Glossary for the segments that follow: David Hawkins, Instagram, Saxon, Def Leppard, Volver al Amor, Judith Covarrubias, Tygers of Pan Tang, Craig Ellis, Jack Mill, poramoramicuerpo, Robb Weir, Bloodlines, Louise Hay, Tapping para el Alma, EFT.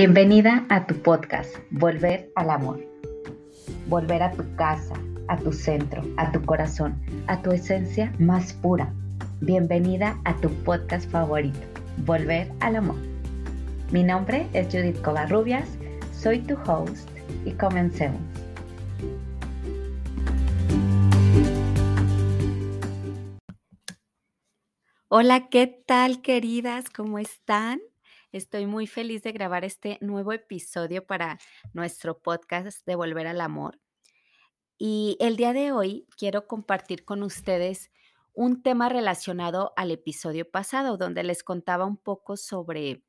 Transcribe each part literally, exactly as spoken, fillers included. Bienvenida a tu podcast, Volver al Amor. Volver a tu casa, a tu centro, a tu corazón, a tu esencia más pura. Bienvenida a tu podcast favorito, Volver al Amor. Mi nombre es Judith Covarrubias, soy tu host y comencemos. Hola, ¿qué tal, queridas? ¿Cómo están? Estoy muy feliz de grabar este nuevo episodio para nuestro podcast de Volver al Amor. Y el día de hoy quiero compartir con ustedes un tema relacionado al episodio pasado, donde les contaba un poco sobre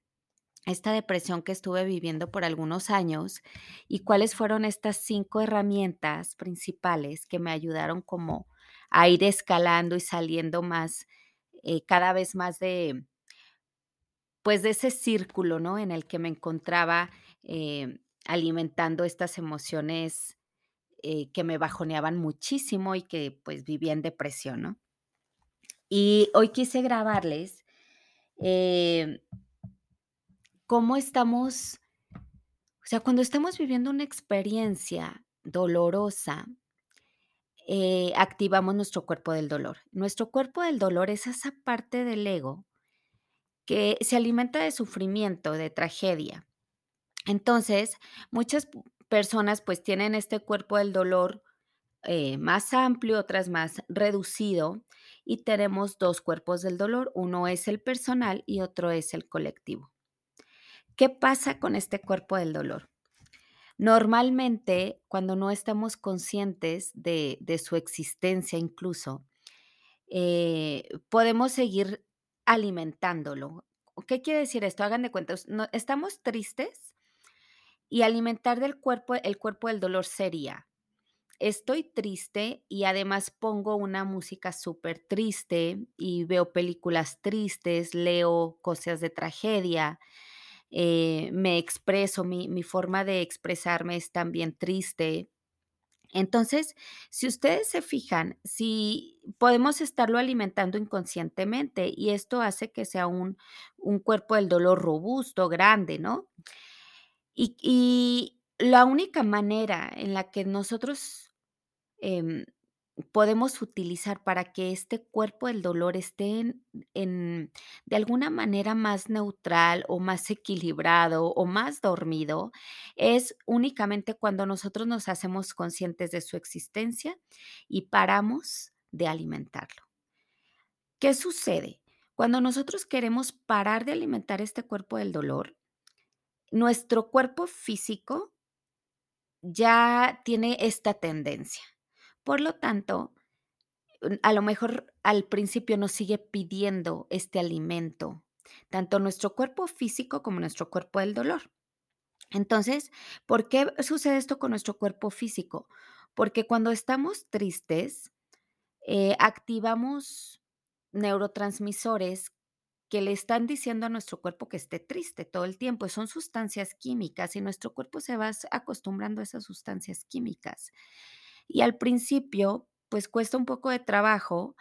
esta depresión que estuve viviendo por algunos años y cuáles fueron estas cinco herramientas principales que me ayudaron como a ir escalando y saliendo más, eh, cada vez más de... pues de ese círculo, ¿no?, en el que me encontraba eh, alimentando estas emociones eh, que me bajoneaban muchísimo y que pues vivía en depresión, ¿no? Y hoy quise grabarles eh, cómo estamos, o sea, cuando estamos viviendo una experiencia dolorosa, eh, activamos nuestro cuerpo del dolor. Nuestro cuerpo del dolor es esa parte del ego que se alimenta de sufrimiento, de tragedia. Entonces, muchas personas pues tienen este cuerpo del dolor eh, más amplio, otras más reducido, y tenemos dos cuerpos del dolor, uno es el personal y otro es el colectivo. ¿Qué pasa con este cuerpo del dolor? Normalmente, cuando no estamos conscientes de, de su existencia incluso, eh, podemos seguir alimentándolo. ¿Qué quiere decir esto? Hagan de cuenta, no, estamos tristes y alimentar del cuerpo, el cuerpo del dolor sería, estoy triste y además pongo una música súper triste y veo películas tristes, leo cosas de tragedia, eh, me expreso, mi, mi forma de expresarme es también triste. Entonces, si ustedes se fijan, si podemos estarlo alimentando inconscientemente y esto hace que sea un, un cuerpo del dolor robusto, grande, ¿no? Y, y la única manera en la que nosotros eh, podemos utilizar para que este cuerpo del dolor esté en, en, de alguna manera más neutral o más equilibrado o más dormido es únicamente cuando nosotros nos hacemos conscientes de su existencia y paramos de alimentarlo. ¿Qué sucede? Cuando nosotros queremos parar de alimentar este cuerpo del dolor, nuestro cuerpo físico ya tiene esta tendencia. Por lo tanto, a lo mejor al principio nos sigue pidiendo este alimento, tanto nuestro cuerpo físico como nuestro cuerpo del dolor. Entonces, ¿por qué sucede esto con nuestro cuerpo físico? Porque cuando estamos tristes, eh, activamos neurotransmisores que le están diciendo a nuestro cuerpo que esté triste todo el tiempo. Son sustancias químicas y nuestro cuerpo se va acostumbrando a esas sustancias químicas. Y al principio, pues cuesta un poco de trabajo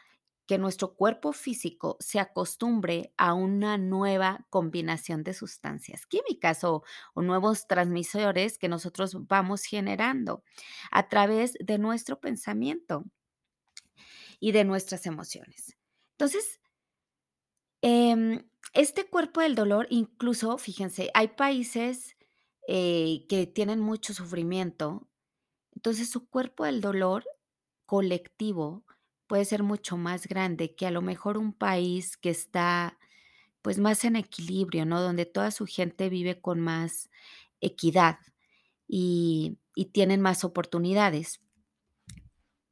que nuestro cuerpo físico se acostumbre a una nueva combinación de sustancias químicas o, o nuevos transmisores que nosotros vamos generando a través de nuestro pensamiento y de nuestras emociones. Entonces, eh, este cuerpo del dolor, incluso, fíjense, hay países eh, que tienen mucho sufrimiento. Entonces, su cuerpo del dolor colectivo puede ser mucho más grande que a lo mejor un país que está pues más en equilibrio, ¿no? Donde toda su gente vive con más equidad y, y tienen más oportunidades.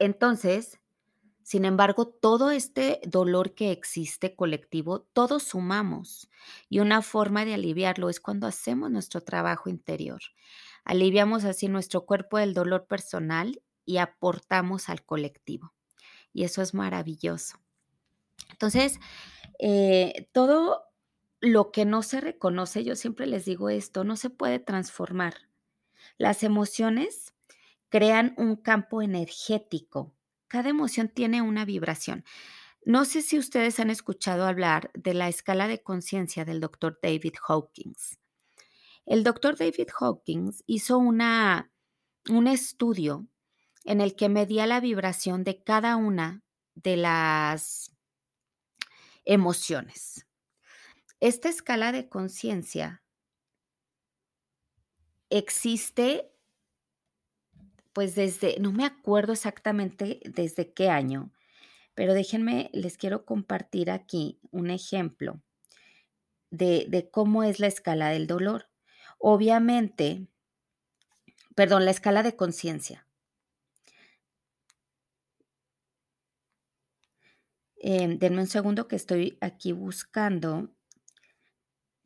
Entonces, sin embargo, todo este dolor que existe colectivo, todos sumamos. Y una forma de aliviarlo es cuando hacemos nuestro trabajo interior. Aliviamos así nuestro cuerpo del dolor personal y aportamos al colectivo. Y eso es maravilloso. Entonces, eh, todo lo que no se reconoce, yo siempre les digo esto, no se puede transformar. Las emociones crean un campo energético. Cada emoción tiene una vibración. No sé si ustedes han escuchado hablar de la escala de conciencia del doctor David Hawkins. El doctor David Hawkins hizo una, un estudio en el que medía la vibración de cada una de las emociones. Esta escala de conciencia existe, pues desde, no me acuerdo exactamente desde qué año, pero déjenme, les quiero compartir aquí un ejemplo de, de cómo es la escala del dolor. Obviamente, perdón, la escala de conciencia. Eh, denme un segundo que estoy aquí buscando.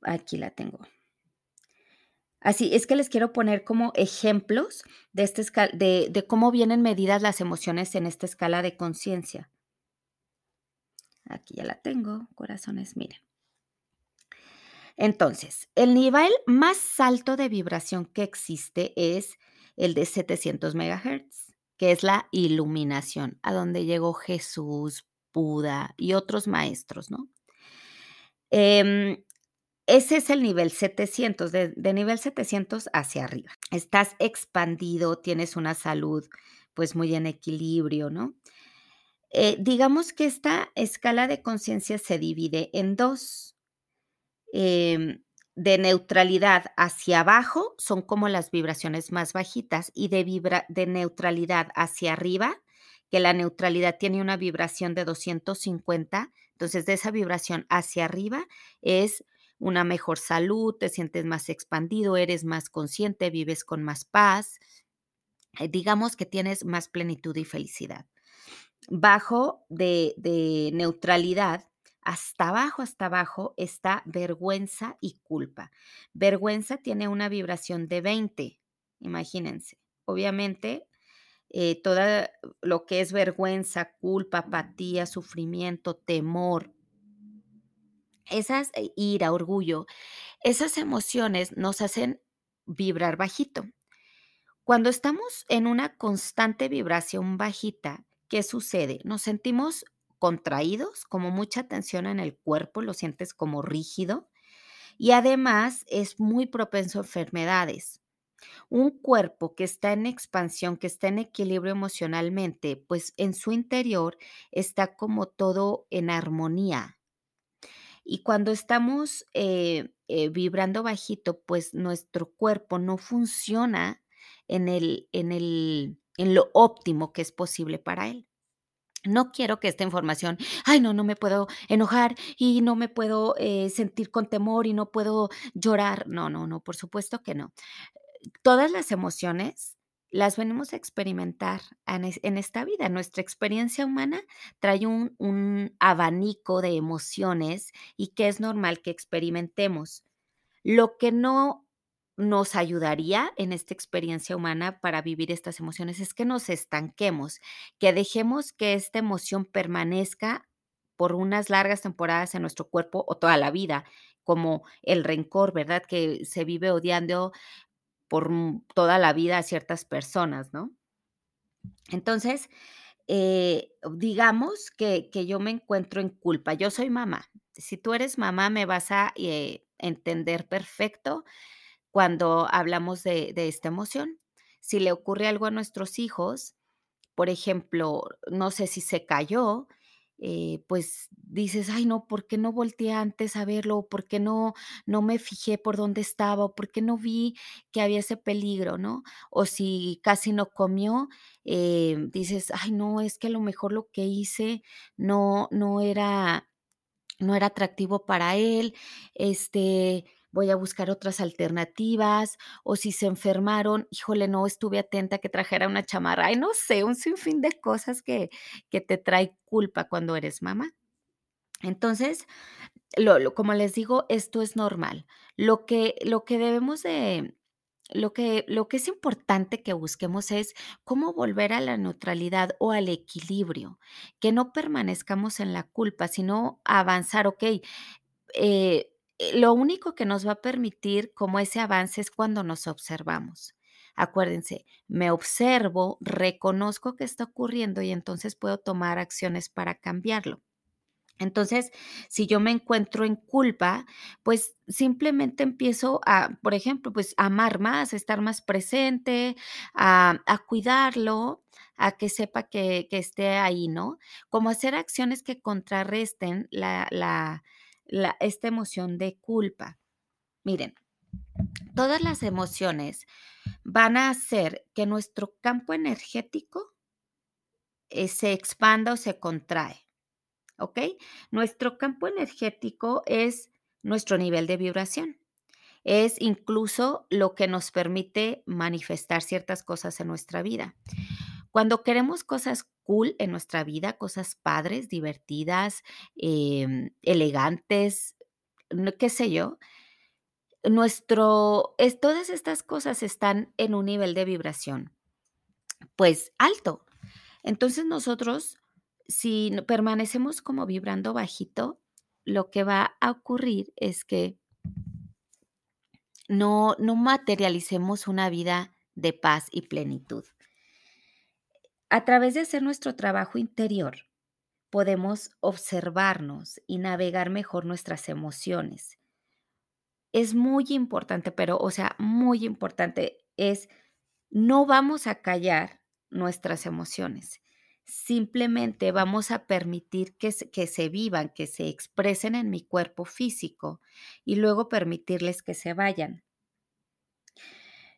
Aquí la tengo. Así es que les quiero poner como ejemplos de, este escal- de, de cómo vienen medidas las emociones en esta escala de conciencia. Aquí ya la tengo, corazones, miren. Entonces, el nivel más alto de vibración que existe es el de setecientos megahertz, que es la iluminación, a donde llegó Jesús, Buda y otros maestros, ¿no? Eh, Ese es el nivel setecientos, de, de nivel setecientos hacia arriba. Estás expandido, tienes una salud pues muy en equilibrio, ¿no? Eh, digamos que esta escala de conciencia se divide en dos. Eh, de neutralidad hacia abajo son como las vibraciones más bajitas y de, vibra, de neutralidad hacia arriba, que la neutralidad tiene una vibración de doscientos cincuenta, entonces de esa vibración hacia arriba es una mejor salud, te sientes más expandido, eres más consciente, vives con más paz, digamos que tienes más plenitud y felicidad. Bajo de, de neutralidad, hasta abajo, hasta abajo está vergüenza y culpa. Vergüenza tiene una vibración de veinte, imagínense. Obviamente, eh, todo lo que es vergüenza, culpa, apatía, sufrimiento, temor, esas, ira, orgullo, esas emociones nos hacen vibrar bajito. Cuando estamos en una constante vibración bajita, ¿qué sucede? Nos sentimos contraídos, como mucha tensión en el cuerpo, lo sientes como rígido y además es muy propenso a enfermedades. Un cuerpo que está en expansión, que está en equilibrio emocionalmente, pues en su interior está como todo en armonía. Y cuando estamos eh, eh, vibrando bajito, pues nuestro cuerpo no funciona en, el, en, el, en lo óptimo que es posible para él. No quiero que esta información, ay no, no me puedo enojar y no me puedo eh, sentir con temor y no puedo llorar. No, no, no, por supuesto que no. Todas las emociones las venimos a experimentar en esta vida. Nuestra experiencia humana trae un, un abanico de emociones y que es normal que experimentemos. Lo que no nos ayudaría en esta experiencia humana para vivir estas emociones es que nos estanquemos, que dejemos que esta emoción permanezca por unas largas temporadas en nuestro cuerpo o toda la vida, como el rencor, ¿verdad? Que se vive odiando por toda la vida a ciertas personas, ¿no? Entonces, eh, digamos que, que yo me encuentro en culpa. Yo soy mamá. Si tú eres mamá, me vas a eh, entender perfecto cuando hablamos de, de esta emoción. Si le ocurre algo a nuestros hijos, por ejemplo, no sé si se cayó, Eh, pues dices, ay no, ¿por qué no volteé antes a verlo? ¿Por qué no, no me fijé por dónde estaba? ¿O por qué no vi que había ese peligro, no? O si casi no comió, eh, dices, ay no, es que a lo mejor lo que hice no, no era, no era atractivo para él, este... voy a buscar otras alternativas, o si se enfermaron, híjole, no estuve atenta que trajera una chamarra, ay, no sé, un sinfín de cosas que, que te trae culpa cuando eres mamá. Entonces, lo, lo, como les digo, esto es normal. Lo que, lo que debemos de, lo que, lo que es importante que busquemos es cómo volver a la neutralidad o al equilibrio, que no permanezcamos en la culpa, sino avanzar, ok, eh, lo único que nos va a permitir como ese avance es cuando nos observamos. Acuérdense, me observo, reconozco que está ocurriendo y entonces puedo tomar acciones para cambiarlo. Entonces, si yo me encuentro en culpa, pues simplemente empiezo a, por ejemplo, pues amar más, estar más presente, a, a cuidarlo, a que sepa que, que esté ahí, ¿no? Como hacer acciones que contrarresten la, la, la, esta emoción de culpa. Miren, todas las emociones van a hacer que nuestro campo energético eh, se expanda o se contrae. ¿Ok? Nuestro campo energético es nuestro nivel de vibración. Es incluso lo que nos permite manifestar ciertas cosas en nuestra vida. Cuando queremos cosas cool en nuestra vida, cosas padres, divertidas, eh, elegantes, qué sé yo, nuestro, es, todas estas cosas están en un nivel de vibración, pues alto. Entonces nosotros, si permanecemos como vibrando bajito, lo que va a ocurrir es que no, no materialicemos una vida de paz y plenitud. A través de hacer nuestro trabajo interior, podemos observarnos y navegar mejor nuestras emociones. Es muy importante, pero, o sea, muy importante es no vamos a callar nuestras emociones. Simplemente vamos a permitir que se, que se vivan, que se expresen en mi cuerpo físico y luego permitirles que se vayan.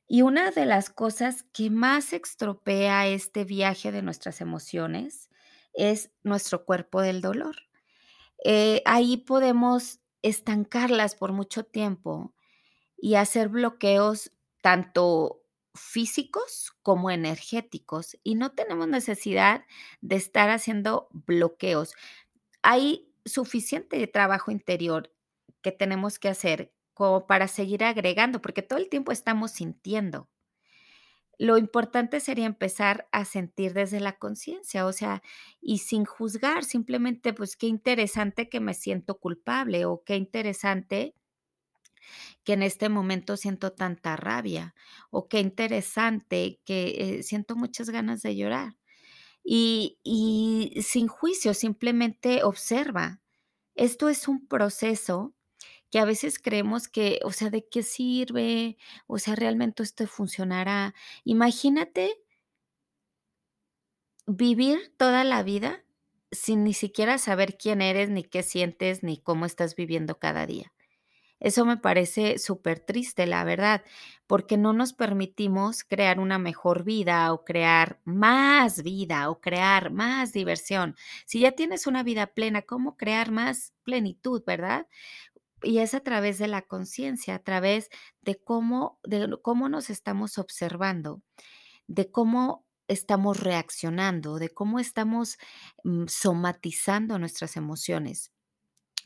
Y una de las cosas que más estropea este viaje de nuestras emociones es nuestro cuerpo del dolor. Eh, ahí podemos estancarlas por mucho tiempo y hacer bloqueos tanto físicos como energéticos, y no tenemos necesidad de estar haciendo bloqueos. Hay suficiente trabajo interior que tenemos que hacer como para seguir agregando, porque todo el tiempo estamos sintiendo. Lo importante sería empezar a sentir desde la conciencia, o sea, y sin juzgar, simplemente pues qué interesante que me siento culpable, o qué interesante que en este momento siento tanta rabia, o qué interesante que eh, siento muchas ganas de llorar. Y, y sin juicio, simplemente observa. Esto es un proceso que a veces creemos que, o sea, ¿de qué sirve? O sea, ¿realmente esto funcionará? Imagínate vivir toda la vida sin ni siquiera saber quién eres, ni qué sientes, ni cómo estás viviendo cada día. Eso me parece súper triste, la verdad, porque no nos permitimos crear una mejor vida o crear más vida o crear más diversión. Si ya tienes una vida plena, ¿cómo crear más plenitud, verdad? Y es a través de la conciencia, a través de cómo, de cómo nos estamos observando, de cómo estamos reaccionando, de cómo estamos mm, somatizando nuestras emociones.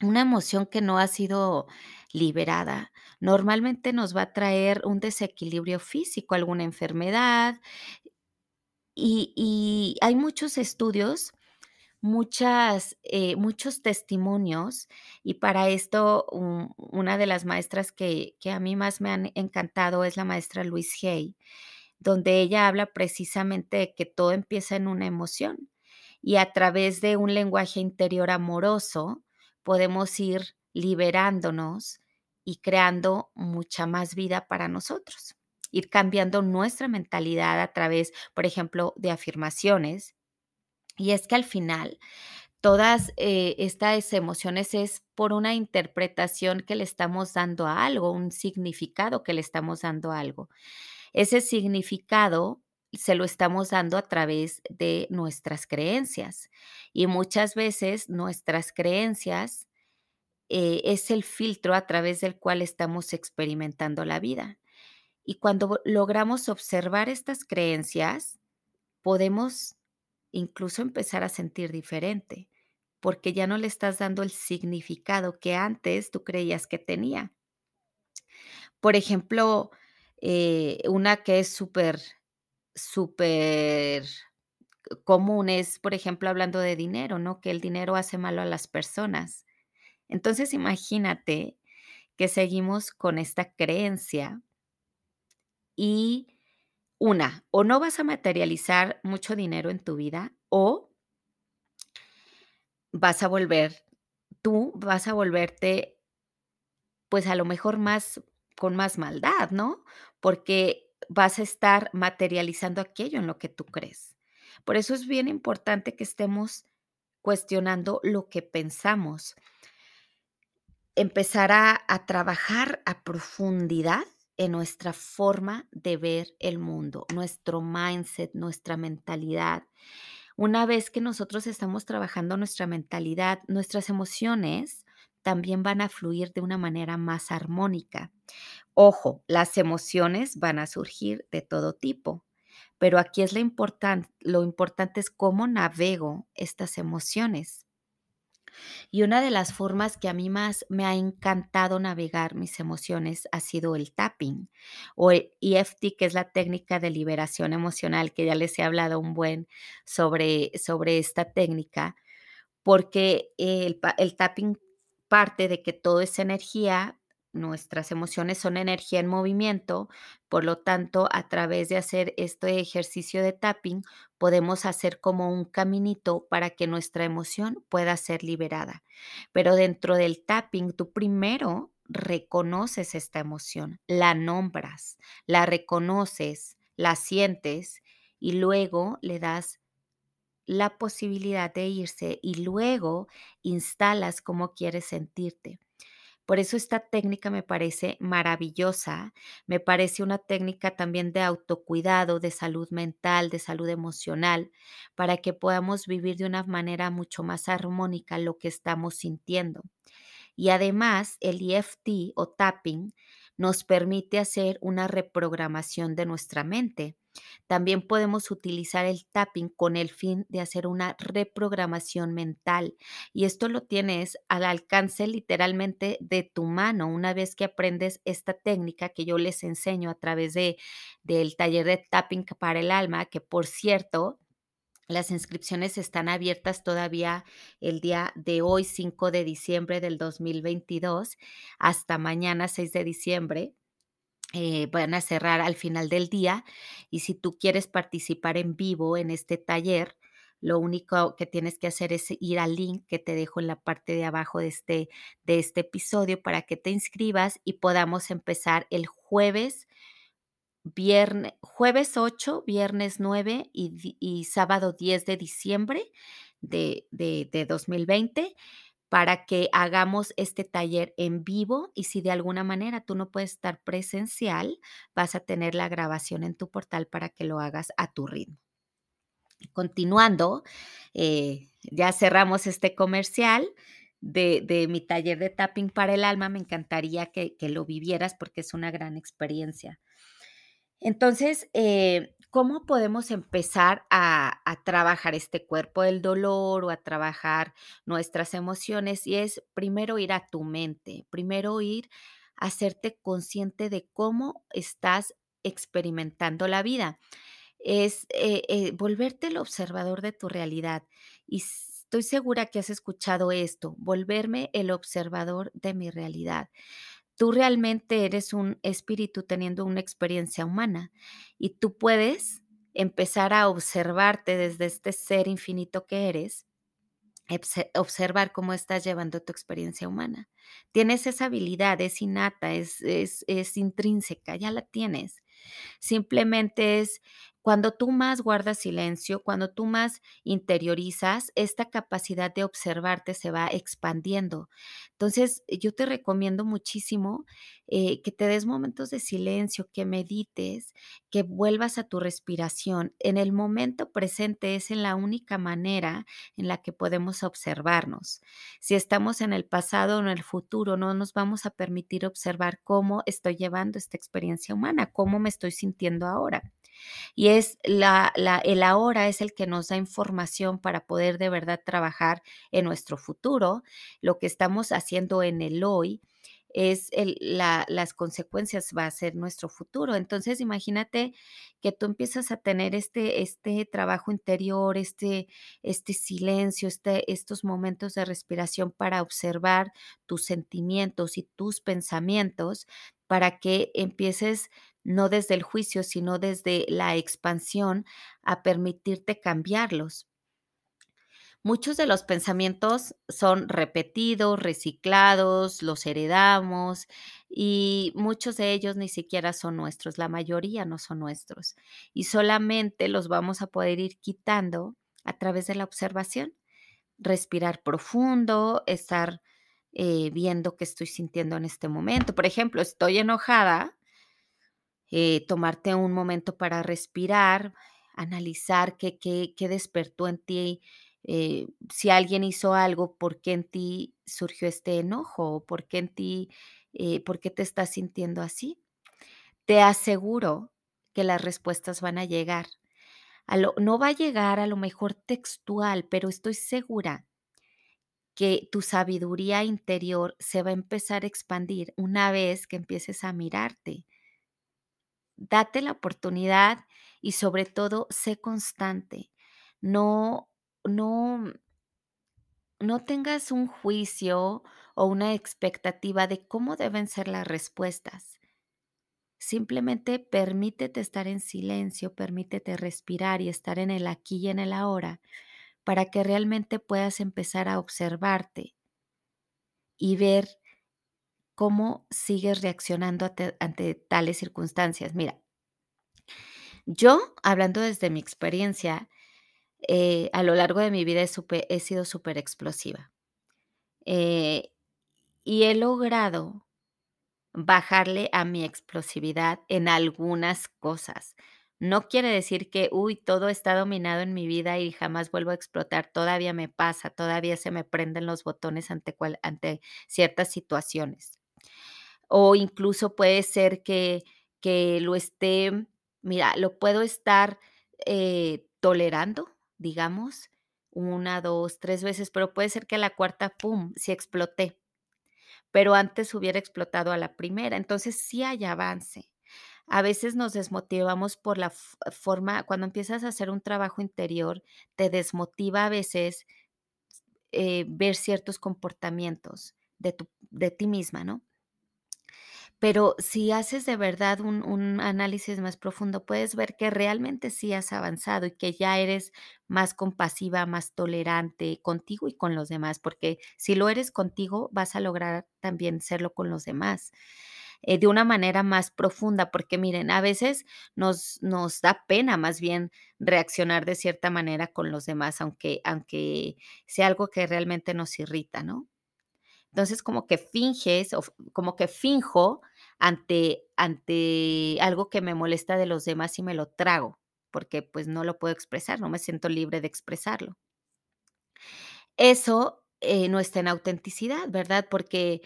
Una emoción que no ha sido liberada normalmente nos va a traer un desequilibrio físico, alguna enfermedad, y, y hay muchos estudios, muchas, eh, muchos testimonios, y para esto un, una de las maestras que, que a mí más me han encantado es la maestra Louise Hay, donde ella habla precisamente de que todo empieza en una emoción, y a través de un lenguaje interior amoroso podemos ir liberándonos y creando mucha más vida para nosotros. Ir cambiando nuestra mentalidad a través, por ejemplo, de afirmaciones. Y es que al final, todas eh, estas emociones es por una interpretación que le estamos dando a algo, un significado que le estamos dando a algo. Ese significado se lo estamos dando a través de nuestras creencias, y muchas veces nuestras creencias eh, es el filtro a través del cual estamos experimentando la vida, y cuando logramos observar estas creencias podemos incluso empezar a sentir diferente, porque ya no le estás dando el significado que antes tú creías que tenía. Por ejemplo, eh, una que es súper súper común es, por ejemplo, hablando de dinero, ¿no? Que el dinero hace malo a las personas. Entonces, imagínate que seguimos con esta creencia y una, o no vas a materializar mucho dinero en tu vida, o vas a volver tú vas a volverte, pues a lo mejor más, con más maldad, ¿no? Porque vas a estar materializando aquello en lo que tú crees. Por eso es bien importante que estemos cuestionando lo que pensamos. Empezar a, a trabajar a profundidad en nuestra forma de ver el mundo, nuestro mindset, nuestra mentalidad. Una vez que nosotros estamos trabajando nuestra mentalidad, nuestras emociones también van a fluir de una manera más armónica. Ojo, las emociones van a surgir de todo tipo, pero aquí es lo importante, lo importante es cómo navego estas emociones. Y una de las formas que a mí más me ha encantado navegar mis emociones ha sido el tapping o el E F T, que es la técnica de liberación emocional, que ya les he hablado un buen sobre, sobre esta técnica, porque el, el tapping parte de que todo es energía, nuestras emociones son energía en movimiento, por lo tanto, a través de hacer este ejercicio de tapping, podemos hacer como un caminito para que nuestra emoción pueda ser liberada. Pero dentro del tapping, tú primero reconoces esta emoción, la nombras, la reconoces, la sientes y luego le das la posibilidad de irse y luego instalas cómo quieres sentirte. Por eso esta técnica me parece maravillosa, me parece una técnica también de autocuidado, de salud mental, de salud emocional, para que podamos vivir de una manera mucho más armónica lo que estamos sintiendo. Y además el E F T o tapping nos permite hacer una reprogramación de nuestra mente. También podemos utilizar el tapping con el fin de hacer una reprogramación mental, y esto lo tienes al alcance literalmente de tu mano una vez que aprendes esta técnica que yo les enseño a través de, del taller de Tapping para el Alma, que por cierto, las inscripciones están abiertas todavía el día de hoy, cinco de diciembre del dos mil veintidós, hasta mañana, seis de diciembre. Eh, van a cerrar al final del día, y si tú quieres participar en vivo en este taller, lo único que tienes que hacer es ir al link que te dejo en la parte de abajo de este, de este episodio para que te inscribas y podamos empezar el jueves, viernes, jueves ocho, viernes nueve y, y sábado diez de diciembre de, de, de dos mil veinte. Para que hagamos este taller en vivo, y si de alguna manera tú no puedes estar presencial, vas a tener la grabación en tu portal para que lo hagas a tu ritmo. Continuando, eh, ya cerramos este comercial de, de mi taller de Tapping para el Alma. Me encantaría que, que lo vivieras porque es una gran experiencia. Entonces, eh, ¿cómo podemos empezar a, a trabajar este cuerpo del dolor o a trabajar nuestras emociones? Y es primero ir a tu mente, primero ir a hacerte consciente de cómo estás experimentando la vida. Es eh, eh, volverte el observador de tu realidad. Y estoy segura que has escuchado esto, volverme el observador de mi realidad. Tú realmente eres un espíritu teniendo una experiencia humana, y tú puedes empezar a observarte desde este ser infinito que eres, observar cómo estás llevando tu experiencia humana. Tienes esa habilidad, es innata, es, es, es intrínseca, ya la tienes. Simplemente es cuando tú más guardas silencio, cuando tú más interiorizas, esta capacidad de observarte se va expandiendo. Entonces, yo te recomiendo muchísimo eh, que te des momentos de silencio, que medites, que vuelvas a tu respiración. En el momento presente es en la única manera en la que podemos observarnos. Si estamos en el pasado o en el futuro, no nos vamos a permitir observar cómo estoy llevando esta experiencia humana, cómo me estoy sintiendo ahora. Y es la, la, el ahora es el que nos da información para poder de verdad trabajar en nuestro futuro. Lo que estamos haciendo en el hoy es el, la, las consecuencias va a ser nuestro futuro. Entonces, imagínate que tú empiezas a tener este, este trabajo interior, este, este silencio, este, estos momentos de respiración para observar tus sentimientos y tus pensamientos, para que empieces no desde el juicio, sino desde la expansión, a permitirte cambiarlos. Muchos de los pensamientos son repetidos, reciclados, los heredamos y muchos de ellos ni siquiera son nuestros, la mayoría no son nuestros y solamente los vamos a poder ir quitando a través de la observación. Respirar profundo, estar eh, viendo qué estoy sintiendo en este momento. Por ejemplo, estoy enojada, eh, tomarte un momento para respirar, analizar qué, qué, qué despertó en ti. Eh, si alguien hizo algo, ¿por qué en ti surgió este enojo? ¿Por qué en ti, eh, por qué te estás sintiendo así? Te aseguro que las respuestas van a llegar. A lo, no va a llegar a lo mejor textual, pero estoy segura que tu sabiduría interior se va a empezar a expandir una vez que empieces a mirarte. Date la oportunidad y sobre todo sé constante. No... No, no tengas un juicio o una expectativa de cómo deben ser las respuestas. Simplemente permítete estar en silencio, permítete respirar y estar en el aquí y en el ahora para que realmente puedas empezar a observarte y ver cómo sigues reaccionando ante, ante tales circunstancias. Mira, yo, hablando desde mi experiencia, Eh, a lo largo de mi vida he, super, he sido súper explosiva eh, y he logrado bajarle a mi explosividad en algunas cosas. No quiere decir que, uy, todo está dominado en mi vida y jamás vuelvo a explotar, todavía me pasa, todavía se me prenden los botones ante, cual, ante ciertas situaciones. O incluso puede ser que, que lo esté, mira, lo puedo estar eh, tolerando, digamos, una, dos, tres veces, pero puede ser que a la cuarta, ¡pum!, sí exploté, pero antes hubiera explotado a la primera, entonces sí hay avance. A veces nos desmotivamos por la f- forma, cuando empiezas a hacer un trabajo interior, te desmotiva a veces eh, ver ciertos comportamientos de, tu, de ti misma, ¿no? Pero si haces de verdad un, un análisis más profundo, puedes ver que realmente sí has avanzado y que ya eres más compasiva, más tolerante contigo y con los demás, porque si lo eres contigo, vas a lograr también serlo con los demás eh, de una manera más profunda, porque miren, a veces nos, nos da pena más bien reaccionar de cierta manera con los demás, aunque, aunque sea algo que realmente nos irrita, ¿no? Entonces, como que finges o como que finjo ante, ante algo que me molesta de los demás y me lo trago, porque pues no lo puedo expresar, no me siento libre de expresarlo. Eso eh, no está en autenticidad, ¿verdad? Porque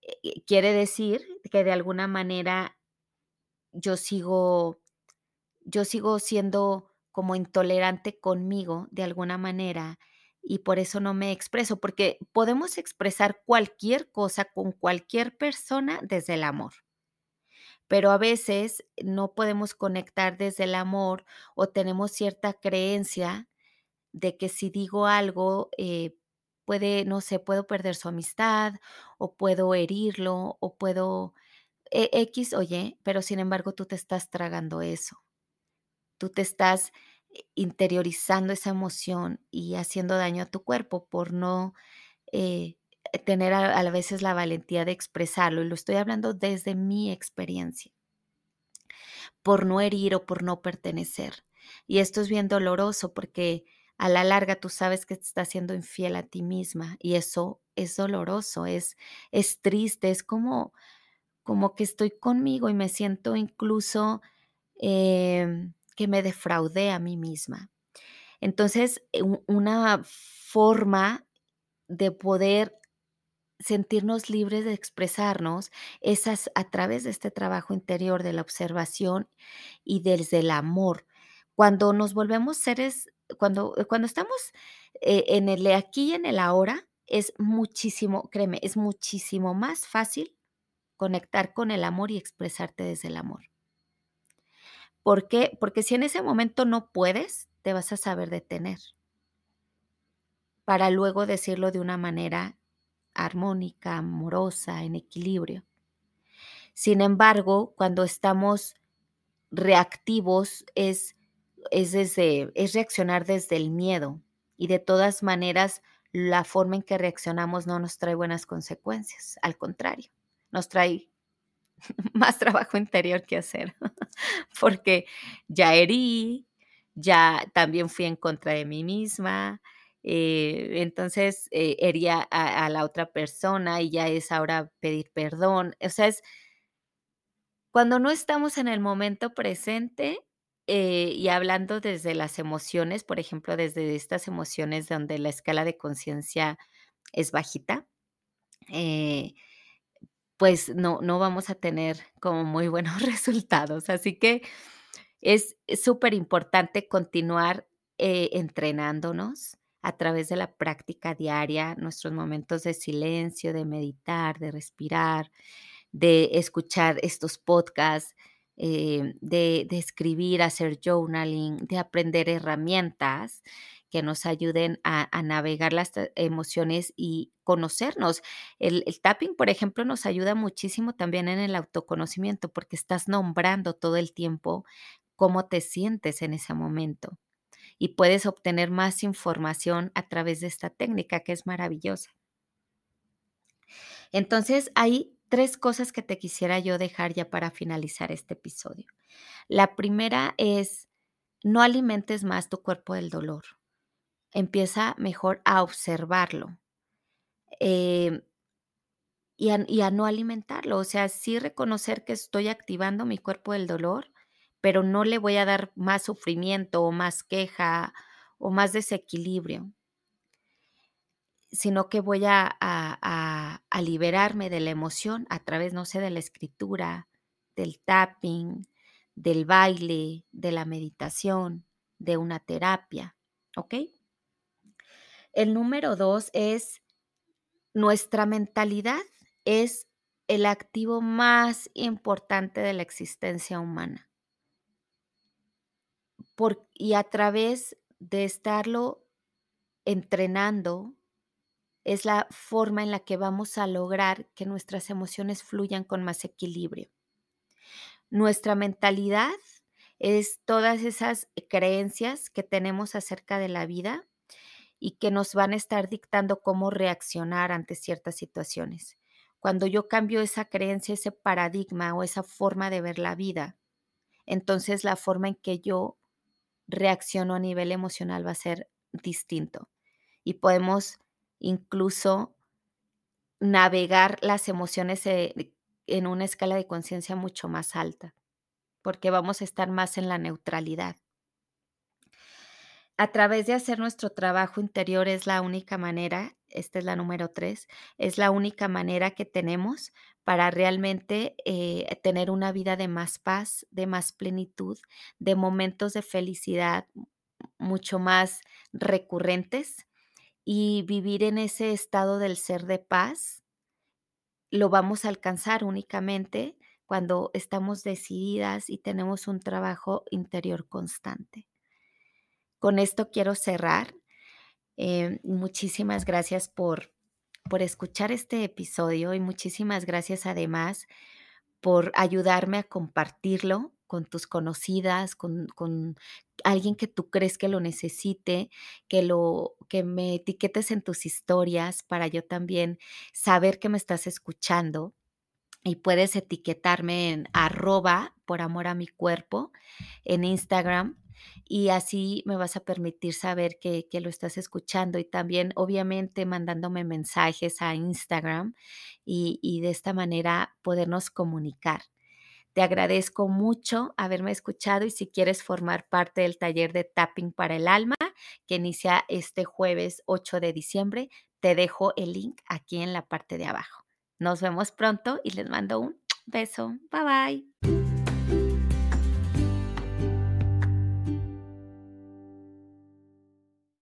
eh, quiere decir que de alguna manera yo sigo, yo sigo siendo como intolerante conmigo de alguna manera. Y por eso no me expreso, porque podemos expresar cualquier cosa con cualquier persona desde el amor. Pero a veces no podemos conectar desde el amor o tenemos cierta creencia de que si digo algo, eh, puede, no sé, puedo perder su amistad o puedo herirlo o puedo eh, X o Y, pero sin embargo tú te estás tragando eso. Tú te estás interiorizando esa emoción y haciendo daño a tu cuerpo por no eh, tener a, a veces la valentía de expresarlo, y lo estoy hablando desde mi experiencia, por no herir o por no pertenecer. Y esto es bien doloroso porque a la larga tú sabes que te estás siendo infiel a ti misma y eso es doloroso, es, es triste, es como, como que estoy conmigo y me siento incluso... Eh, que me defraudé a mí misma. Entonces, una forma de poder sentirnos libres de expresarnos es a través de este trabajo interior, de la observación y desde el amor. Cuando nos volvemos seres, cuando, cuando estamos en el aquí y en el ahora, es muchísimo, créeme, es muchísimo más fácil conectar con el amor y expresarte desde el amor. ¿Por qué? Porque si en ese momento no puedes, te vas a saber detener para luego decirlo de una manera armónica, amorosa, en equilibrio. Sin embargo, cuando estamos reactivos es, es, desde, es reaccionar desde el miedo, Y de todas maneras, la forma en que reaccionamos no nos trae buenas consecuencias. Al contrario, nos trae más trabajo interior que hacer. Porque ya herí, ya también fui en contra de mí misma. Eh, entonces eh, hería a, a la otra persona y ya es ahora pedir perdón. O sea, es cuando no estamos en el momento presente eh, y hablando desde las emociones, por ejemplo, desde estas emociones donde la escala de conciencia es bajita, eh, pues no, no vamos a tener como muy buenos resultados. Así que es súper importante continuar eh, entrenándonos a través de la práctica diaria, nuestros momentos de silencio, de meditar, de respirar, de escuchar estos podcasts, eh, de, de escribir, hacer journaling, de aprender herramientas que nos ayuden a, a navegar las emociones y conocernos. El, el tapping, por ejemplo, nos ayuda muchísimo también en el autoconocimiento porque estás nombrando todo el tiempo cómo te sientes en ese momento. Y puedes obtener más información a través de esta técnica que es maravillosa. Entonces, hay tres cosas que te quisiera yo dejar ya para finalizar este episodio. La primera es, no alimentes más tu cuerpo del dolor. Empieza mejor a observarlo eh, y, a, y a no alimentarlo. O sea, sí reconocer que estoy activando mi cuerpo del dolor, pero no le voy a dar más sufrimiento o más queja o más desequilibrio, sino que voy a, a, a, a liberarme de la emoción a través, no sé, de la escritura, del tapping, del baile, de la meditación, de una terapia, ¿ok? El número dos es nuestra mentalidad, es el activo más importante de la existencia humana. Por, y a través de estarlo entrenando es la forma en la que vamos a lograr que nuestras emociones fluyan con más equilibrio. Nuestra mentalidad es todas esas creencias que tenemos acerca de la vida y que nos van a estar dictando cómo reaccionar ante ciertas situaciones. Cuando yo cambio esa creencia, ese paradigma o esa forma de ver la vida, entonces la forma en que yo reacciono a nivel emocional va a ser distinto y podemos incluso navegar las emociones en una escala de conciencia mucho más alta porque vamos a estar más en la neutralidad. A través de hacer nuestro trabajo interior es la única manera, esta es la número tres, es la única manera que tenemos para realmente eh, tener una vida de más paz, de más plenitud, de momentos de felicidad mucho más recurrentes y vivir en ese estado del ser de paz lo vamos a alcanzar únicamente cuando estamos decididas y tenemos un trabajo interior constante. Con esto quiero cerrar. Eh, muchísimas gracias por, por escuchar este episodio y muchísimas gracias además por ayudarme a compartirlo con tus conocidas, con, con alguien que tú crees que lo necesite, que, lo, que me etiquetes en tus historias para yo también saber que me estás escuchando. Y puedes etiquetarme en arroba por amor a mi cuerpo en Instagram y así me vas a permitir saber que, que lo estás escuchando y también obviamente mandándome mensajes a Instagram y, y de esta manera podernos comunicar. Te agradezco mucho haberme escuchado y si quieres formar parte del taller de Tapping para el Alma que inicia este jueves ocho de diciembre, te dejo el link aquí en la parte de abajo. Nos vemos pronto y les mando un beso. Bye bye.